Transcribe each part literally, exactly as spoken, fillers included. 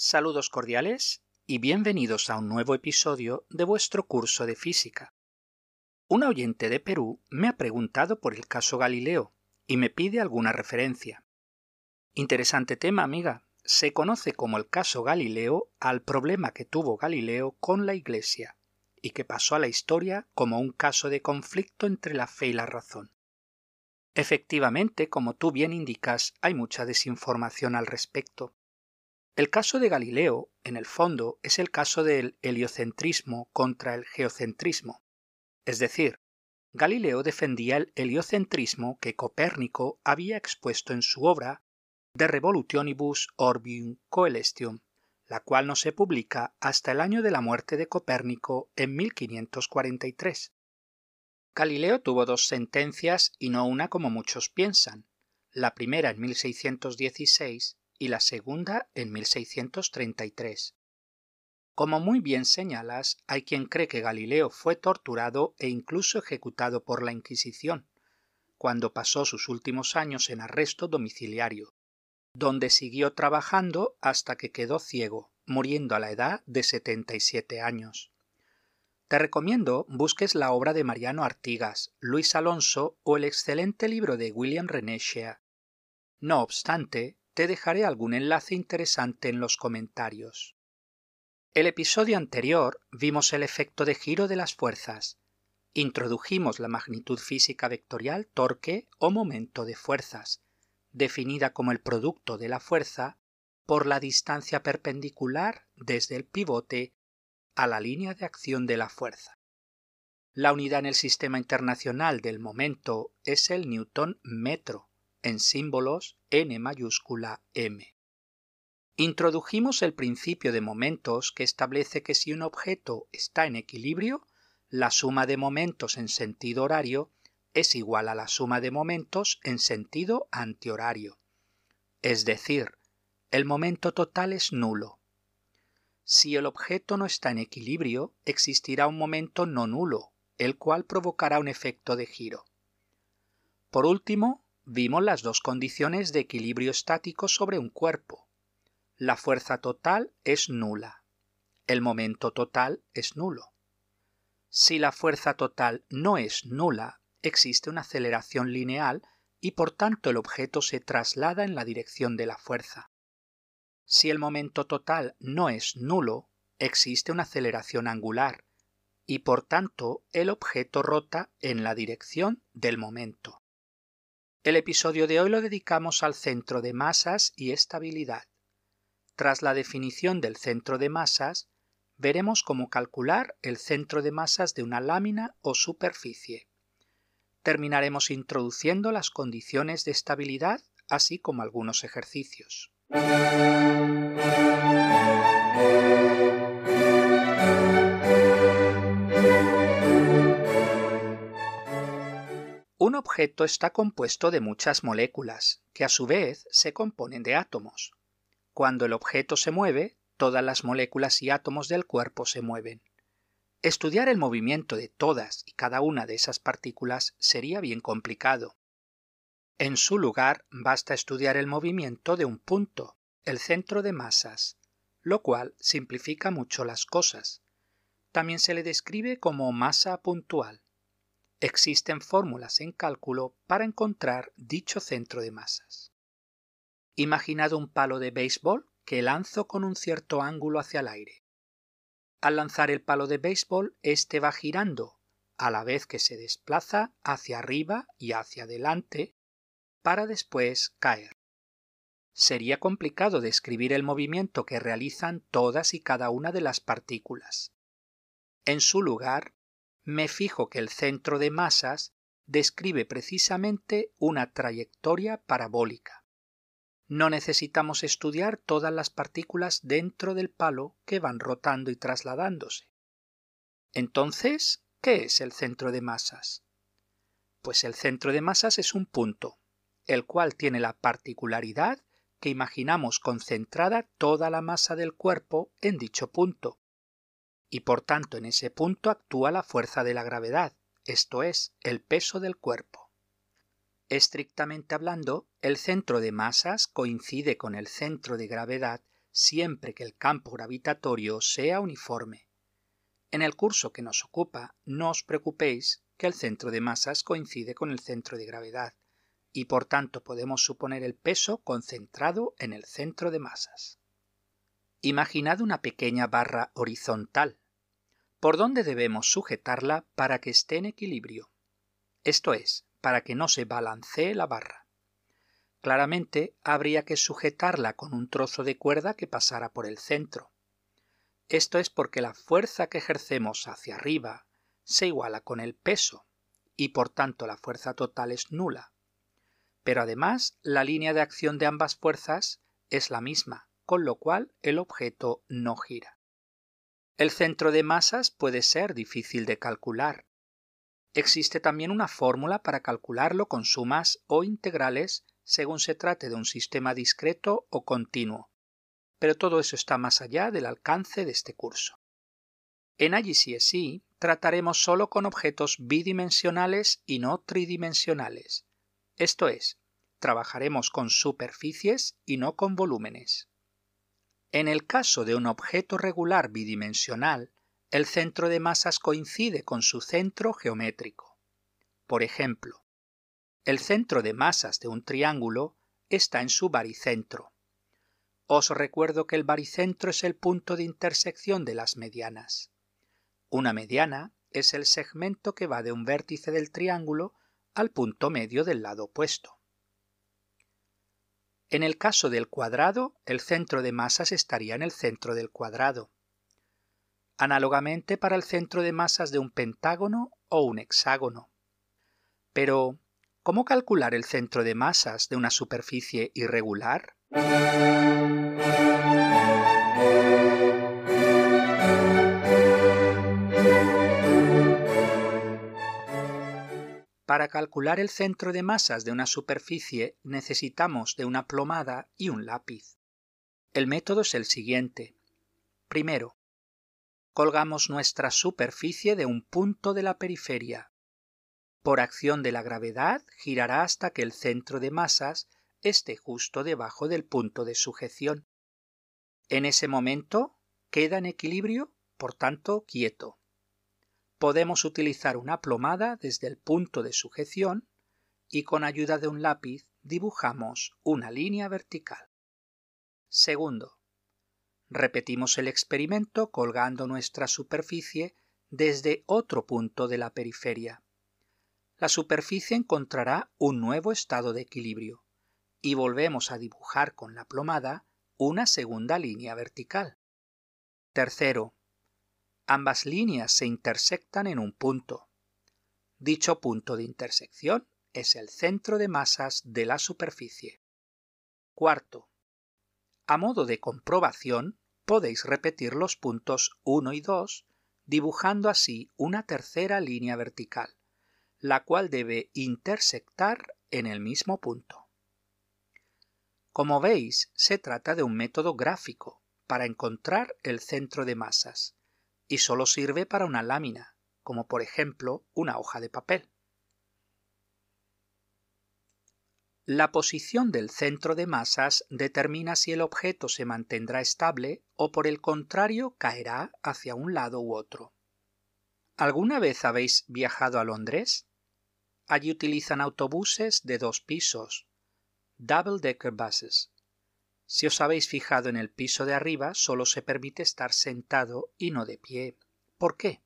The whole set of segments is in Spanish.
Saludos cordiales y bienvenidos a un nuevo episodio de vuestro curso de física. Una oyente de Perú me ha preguntado por el caso Galileo y me pide alguna referencia. Interesante tema, amiga. Se conoce como el caso Galileo al problema que tuvo Galileo con la Iglesia y que pasó a la historia como un caso de conflicto entre la fe y la razón. Efectivamente, como tú bien indicas, hay mucha desinformación al respecto. El caso de Galileo, en el fondo, es el caso del heliocentrismo contra el geocentrismo. Es decir, Galileo defendía el heliocentrismo que Copérnico había expuesto en su obra De Revolutionibus Orbium Coelestium, la cual no se publica hasta el año de la muerte de Copérnico en mil quinientos cuarenta y tres. Galileo tuvo dos sentencias y no una como muchos piensan, la primera en mil seiscientos dieciséis y la segunda en mil seiscientos treinta y tres. Como muy bien señalas, hay quien cree que Galileo fue torturado e incluso ejecutado por la Inquisición, cuando pasó sus últimos años en arresto domiciliario, donde siguió trabajando hasta que quedó ciego, muriendo a la edad de setenta y siete años. Te recomiendo busques la obra de Mariano Artigas, Luis Alonso o el excelente libro de William René Shea. No obstante, te dejaré algún enlace interesante en los comentarios. El episodio anterior vimos el efecto de giro de las fuerzas. Introdujimos la magnitud física vectorial torque o momento de fuerzas, definida como el producto de la fuerza por la distancia perpendicular desde el pivote a la línea de acción de la fuerza. La unidad en el sistema internacional del momento es el newton metro, en símbolos N mayúscula M. Introdujimos el principio de momentos que establece que si un objeto está en equilibrio, la suma de momentos en sentido horario es igual a la suma de momentos en sentido antihorario. Es decir, el momento total es nulo. Si el objeto no está en equilibrio, existirá un momento no nulo, el cual provocará un efecto de giro. Por último, vimos las dos condiciones de equilibrio estático sobre un cuerpo. La fuerza total es nula. El momento total es nulo. Si la fuerza total no es nula, existe una aceleración lineal y por tanto el objeto se traslada en la dirección de la fuerza. Si el momento total no es nulo, existe una aceleración angular y por tanto el objeto rota en la dirección del momento. El episodio de hoy lo dedicamos al centro de masas y estabilidad. Tras la definición del centro de masas, veremos cómo calcular el centro de masas de una lámina o superficie. Terminaremos introduciendo las condiciones de estabilidad, así como algunos ejercicios. Un objeto está compuesto de muchas moléculas, que a su vez se componen de átomos. Cuando el objeto se mueve, todas las moléculas y átomos del cuerpo se mueven. Estudiar el movimiento de todas y cada una de esas partículas sería bien complicado. En su lugar, basta estudiar el movimiento de un punto, el centro de masas, lo cual simplifica mucho las cosas. También se le describe como masa puntual. Existen fórmulas en cálculo para encontrar dicho centro de masas. Imaginad un palo de béisbol que lanzo con un cierto ángulo hacia el aire. Al lanzar el palo de béisbol, este va girando, a la vez que se desplaza hacia arriba y hacia adelante, para después caer. Sería complicado describir el movimiento que realizan todas y cada una de las partículas. En su lugar, me fijo que el centro de masas describe precisamente una trayectoria parabólica. No necesitamos estudiar todas las partículas dentro del palo que van rotando y trasladándose. Entonces, ¿qué es el centro de masas? Pues el centro de masas es un punto, el cual tiene la particularidad que imaginamos concentrada toda la masa del cuerpo en dicho punto. Y por tanto en ese punto actúa la fuerza de la gravedad, esto es, el peso del cuerpo. Estrictamente hablando, el centro de masas coincide con el centro de gravedad siempre que el campo gravitatorio sea uniforme. En el curso que nos ocupa, no os preocupéis que el centro de masas coincide con el centro de gravedad, y por tanto podemos suponer el peso concentrado en el centro de masas. Imaginad una pequeña barra horizontal. ¿Por dónde debemos sujetarla para que esté en equilibrio? Esto es, para que no se balancee la barra. Claramente habría que sujetarla con un trozo de cuerda que pasara por el centro. Esto es porque la fuerza que ejercemos hacia arriba se iguala con el peso, y por tanto la fuerza total es nula. Pero además la línea de acción de ambas fuerzas es la misma, con lo cual el objeto no gira. El centro de masas puede ser difícil de calcular. Existe también una fórmula para calcularlo con sumas o integrales según se trate de un sistema discreto o continuo, pero todo eso está más allá del alcance de este curso. En I G C S E trataremos solo con objetos bidimensionales y no tridimensionales, esto es, trabajaremos con superficies y no con volúmenes. En el caso de un objeto regular bidimensional, el centro de masas coincide con su centro geométrico. Por ejemplo, el centro de masas de un triángulo está en su baricentro. Os recuerdo que el baricentro es el punto de intersección de las medianas. Una mediana es el segmento que va de un vértice del triángulo al punto medio del lado opuesto. En el caso del cuadrado, el centro de masas estaría en el centro del cuadrado. Análogamente para el centro de masas de un pentágono o un hexágono. Pero, ¿cómo calcular el centro de masas de una superficie irregular? Para calcular el centro de masas de una superficie necesitamos de una plomada y un lápiz. El método es el siguiente. Primero, colgamos nuestra superficie de un punto de la periferia. Por acción de la gravedad, girará hasta que el centro de masas esté justo debajo del punto de sujeción. En ese momento, queda en equilibrio, por tanto, quieto. Podemos utilizar una plomada desde el punto de sujeción y con ayuda de un lápiz dibujamos una línea vertical. Segundo, repetimos el experimento colgando nuestra superficie desde otro punto de la periferia. La superficie encontrará un nuevo estado de equilibrio y volvemos a dibujar con la plomada una segunda línea vertical. Tercero, ambas líneas se intersectan en un punto. Dicho punto de intersección es el centro de masas de la superficie. Cuarto, a modo de comprobación podéis repetir los puntos uno y dos dibujando así una tercera línea vertical, la cual debe intersectar en el mismo punto. Como veis, se trata de un método gráfico para encontrar el centro de masas y solo sirve para una lámina, como por ejemplo una hoja de papel. La posición del centro de masas determina si el objeto se mantendrá estable o por el contrario caerá hacia un lado u otro. ¿Alguna vez habéis viajado a Londres? Allí utilizan autobuses de dos pisos, Double-decker buses. Si os habéis fijado en el piso de arriba, solo se permite estar sentado y no de pie. ¿Por qué?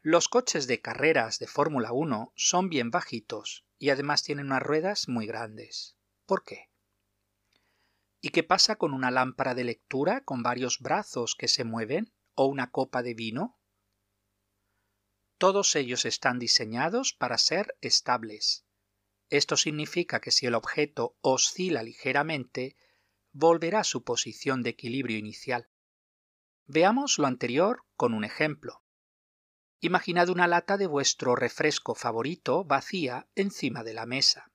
Los coches de carreras de Fórmula uno son bien bajitos y además tienen unas ruedas muy grandes. ¿Por qué? ¿Y qué pasa con una lámpara de lectura con varios brazos que se mueven o una copa de vino? Todos ellos están diseñados para ser estables. Esto significa que si el objeto oscila ligeramente, volverá a su posición de equilibrio inicial. Veamos lo anterior con un ejemplo. Imaginad una lata de vuestro refresco favorito vacía encima de la mesa.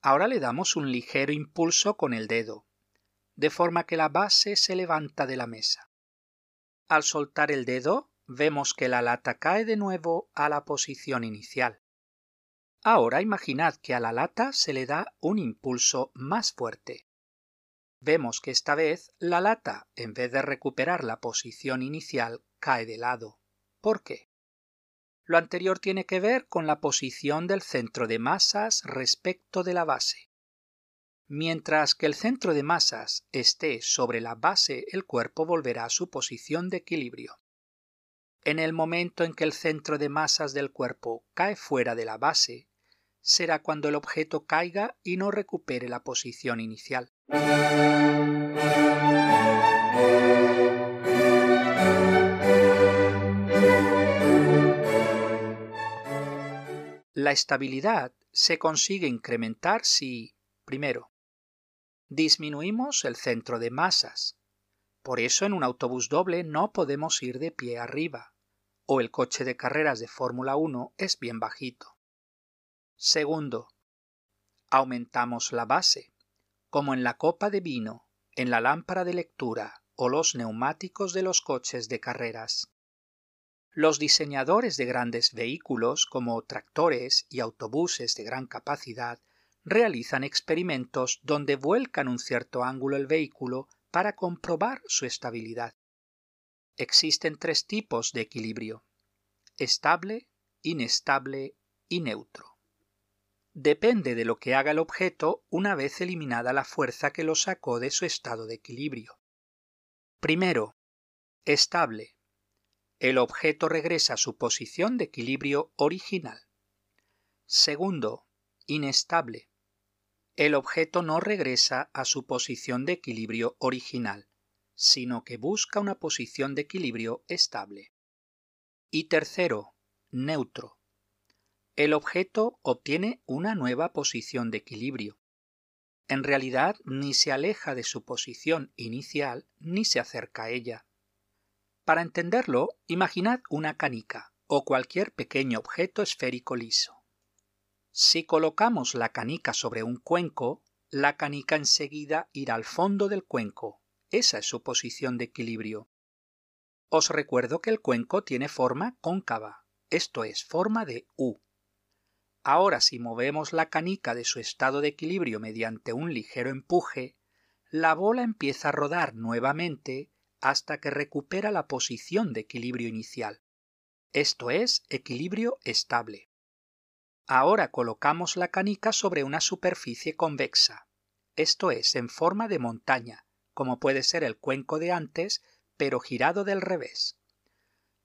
Ahora le damos un ligero impulso con el dedo, de forma que la base se levanta de la mesa. Al soltar el dedo, vemos que la lata cae de nuevo a la posición inicial. Ahora imaginad que a la lata se le da un impulso más fuerte. Vemos que esta vez la lata, en vez de recuperar la posición inicial, cae de lado. ¿Por qué? Lo anterior tiene que ver con la posición del centro de masas respecto de la base. Mientras que el centro de masas esté sobre la base, el cuerpo volverá a su posición de equilibrio. En el momento en que el centro de masas del cuerpo cae fuera de la base, será cuando el objeto caiga y no recupere la posición inicial. La estabilidad se consigue incrementar si, primero, disminuimos el centro de masas. Por eso en un autobús doble no podemos ir de pie arriba, o el coche de carreras de Fórmula uno es bien bajito. Segundo, aumentamos la base, como en la copa de vino, en la lámpara de lectura o los neumáticos de los coches de carreras. Los diseñadores de grandes vehículos como tractores y autobuses de gran capacidad realizan experimentos donde vuelcan un cierto ángulo el vehículo para comprobar su estabilidad. Existen tres tipos de equilibrio: estable, inestable y neutro. Depende de lo que haga el objeto una vez eliminada la fuerza que lo sacó de su estado de equilibrio. Primero, estable. El objeto regresa a su posición de equilibrio original. Segundo, inestable. El objeto no regresa a su posición de equilibrio original, sino que busca una posición de equilibrio estable. Y tercero, neutro. El objeto obtiene una nueva posición de equilibrio. En realidad, ni se aleja de su posición inicial ni se acerca a ella. Para entenderlo, imaginad una canica o cualquier pequeño objeto esférico liso. Si colocamos la canica sobre un cuenco, la canica enseguida irá al fondo del cuenco. Esa es su posición de equilibrio. Os recuerdo que el cuenco tiene forma cóncava, esto es, forma de U. Ahora, si movemos la canica de su estado de equilibrio mediante un ligero empuje, la bola empieza a rodar nuevamente hasta que recupera la posición de equilibrio inicial. Esto es equilibrio estable. Ahora colocamos la canica sobre una superficie convexa. Esto es, en forma de montaña, como puede ser el cuenco de antes, pero girado del revés.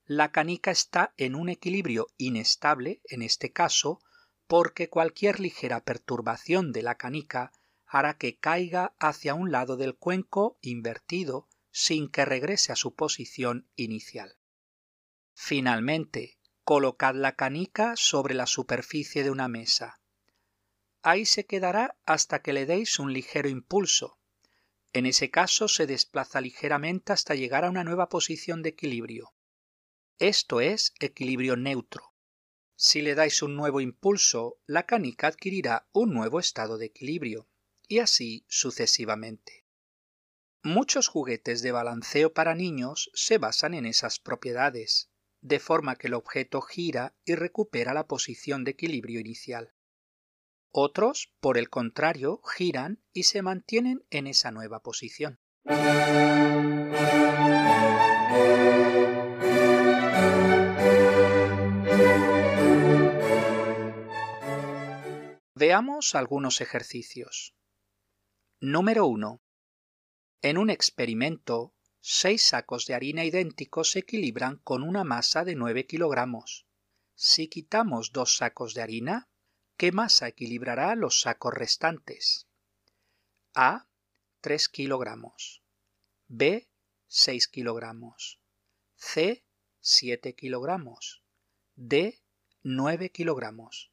La canica está en un equilibrio inestable, en este caso, porque cualquier ligera perturbación de la canica hará que caiga hacia un lado del cuenco invertido, sin que regrese a su posición inicial. Finalmente, colocad la canica sobre la superficie de una mesa. Ahí se quedará hasta que le deis un ligero impulso. En ese caso se desplaza ligeramente hasta llegar a una nueva posición de equilibrio. Esto es equilibrio neutro. Si le dais un nuevo impulso, la canica adquirirá un nuevo estado de equilibrio, y así sucesivamente. Muchos juguetes de balanceo para niños se basan en esas propiedades, de forma que el objeto gira y recupera la posición de equilibrio inicial. Otros, por el contrario, giran y se mantienen en esa nueva posición. Veamos algunos ejercicios. Número uno. En un experimento, seis sacos de harina idénticos se equilibran con una masa de nueve kilogramos. Si quitamos dos sacos de harina, ¿qué masa equilibrará los sacos restantes? A. tres kilogramos. B. seis kilogramos. C. siete kilogramos. D. nueve kilogramos.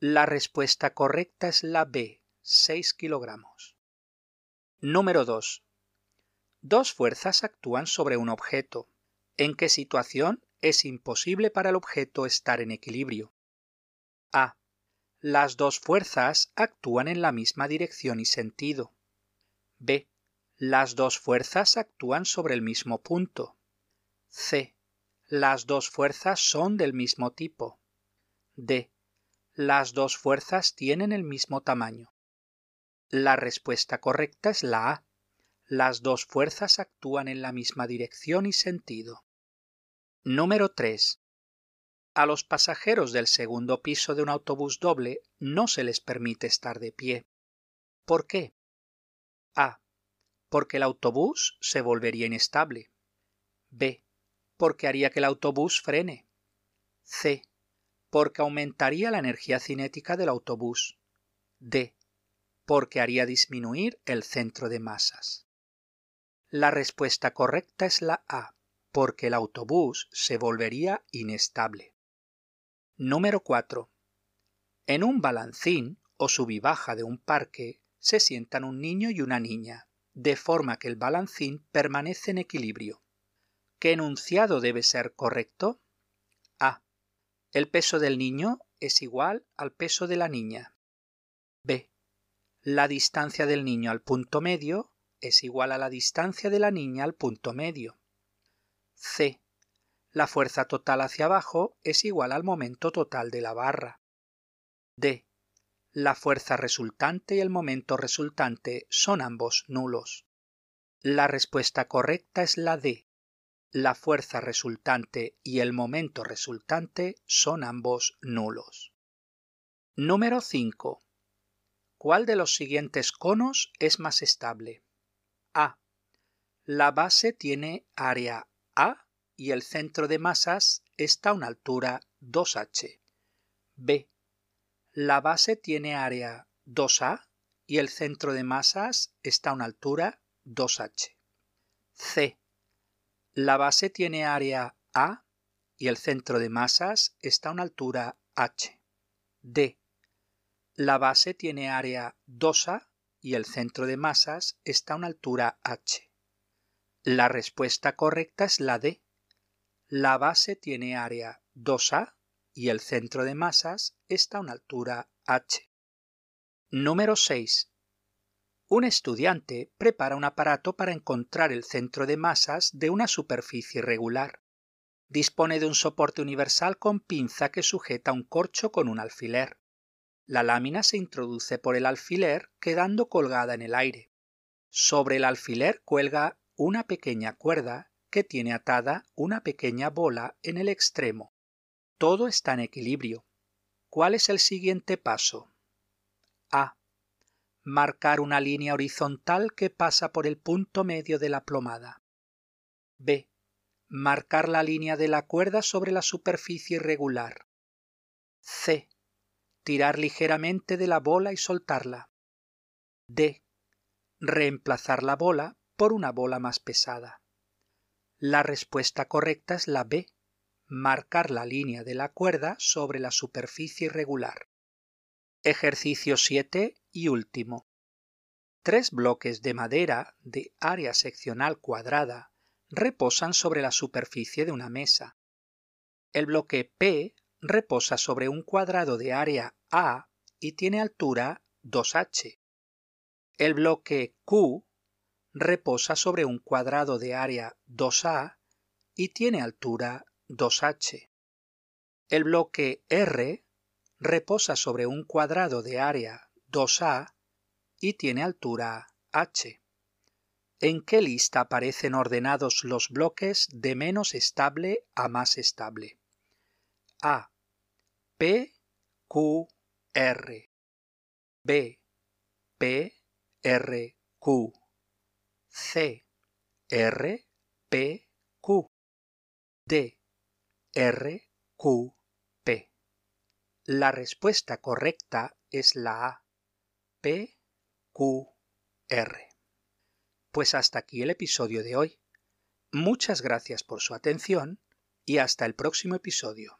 La respuesta correcta es la B. seis kilogramos. Número dos. Dos fuerzas actúan sobre un objeto. ¿En qué situación es imposible para el objeto estar en equilibrio? A. Las dos fuerzas actúan en la misma dirección y sentido. B. Las dos fuerzas actúan sobre el mismo punto. C. Las dos fuerzas son del mismo tipo. D. Las dos fuerzas tienen el mismo tamaño. La respuesta correcta es la A. Las dos fuerzas actúan en la misma dirección y sentido. Número tres. A los pasajeros del segundo piso de un autobús doble no se les permite estar de pie. ¿Por qué? A. Porque el autobús se volvería inestable. B. Porque haría que el autobús frene. C. Porque aumentaría la energía cinética del autobús. D. Porque haría disminuir el centro de masas. La respuesta correcta es la A, porque el autobús se volvería inestable. Número cuatro. En un balancín o subibaja de un parque se sientan un niño y una niña, de forma que el balancín permanece en equilibrio. ¿Qué enunciado debe ser correcto? A. El peso del niño es igual al peso de la niña. B. La distancia del niño al punto medio es igual a la distancia de la niña al punto medio. C. La fuerza total hacia abajo es igual al momento total de la barra. D. La fuerza resultante y el momento resultante son ambos nulos. La respuesta correcta es la D. La fuerza resultante y el momento resultante son ambos nulos. Número cinco. ¿Cuál de los siguientes conos es más estable? A. La base tiene área A y el centro de masas está a una altura dos hache. B. La base tiene área dos a y el centro de masas está a una altura dos hache. C. La base tiene área A y el centro de masas está a una altura h. D. La base tiene área dos a y el centro de masas está a una altura h. La respuesta correcta es la D. La base tiene área dos a y el centro de masas está a una altura h. Número seis. Un estudiante prepara un aparato para encontrar el centro de masas de una superficie irregular. Dispone de un soporte universal con pinza que sujeta un corcho con un alfiler. La lámina se introduce por el alfiler quedando colgada en el aire. Sobre el alfiler cuelga una pequeña cuerda que tiene atada una pequeña bola en el extremo. Todo está en equilibrio. ¿Cuál es el siguiente paso? A. Marcar una línea horizontal que pasa por el punto medio de la plomada. B. Marcar la línea de la cuerda sobre la superficie irregular. C. Tirar ligeramente de la bola y soltarla. D. Reemplazar la bola por una bola más pesada. La respuesta correcta es la B. Marcar la línea de la cuerda sobre la superficie irregular. Ejercicio siete y último. Tres bloques de madera de área seccional cuadrada reposan sobre la superficie de una mesa. El bloque P reposa sobre un cuadrado de área A y tiene altura dos hache. El bloque Q reposa sobre un cuadrado de área dos a y tiene altura dos hache. El bloque R reposa sobre un cuadrado de área dos a y tiene altura h. ¿En qué lista aparecen ordenados los bloques de menos estable a más estable? A. P, Q, R. B. P, R, Q. C. R, P, Q. D. R, Q. La respuesta correcta es la A, P, Q, R. Pues hasta aquí el episodio de hoy. Muchas gracias por su atención y hasta el próximo episodio.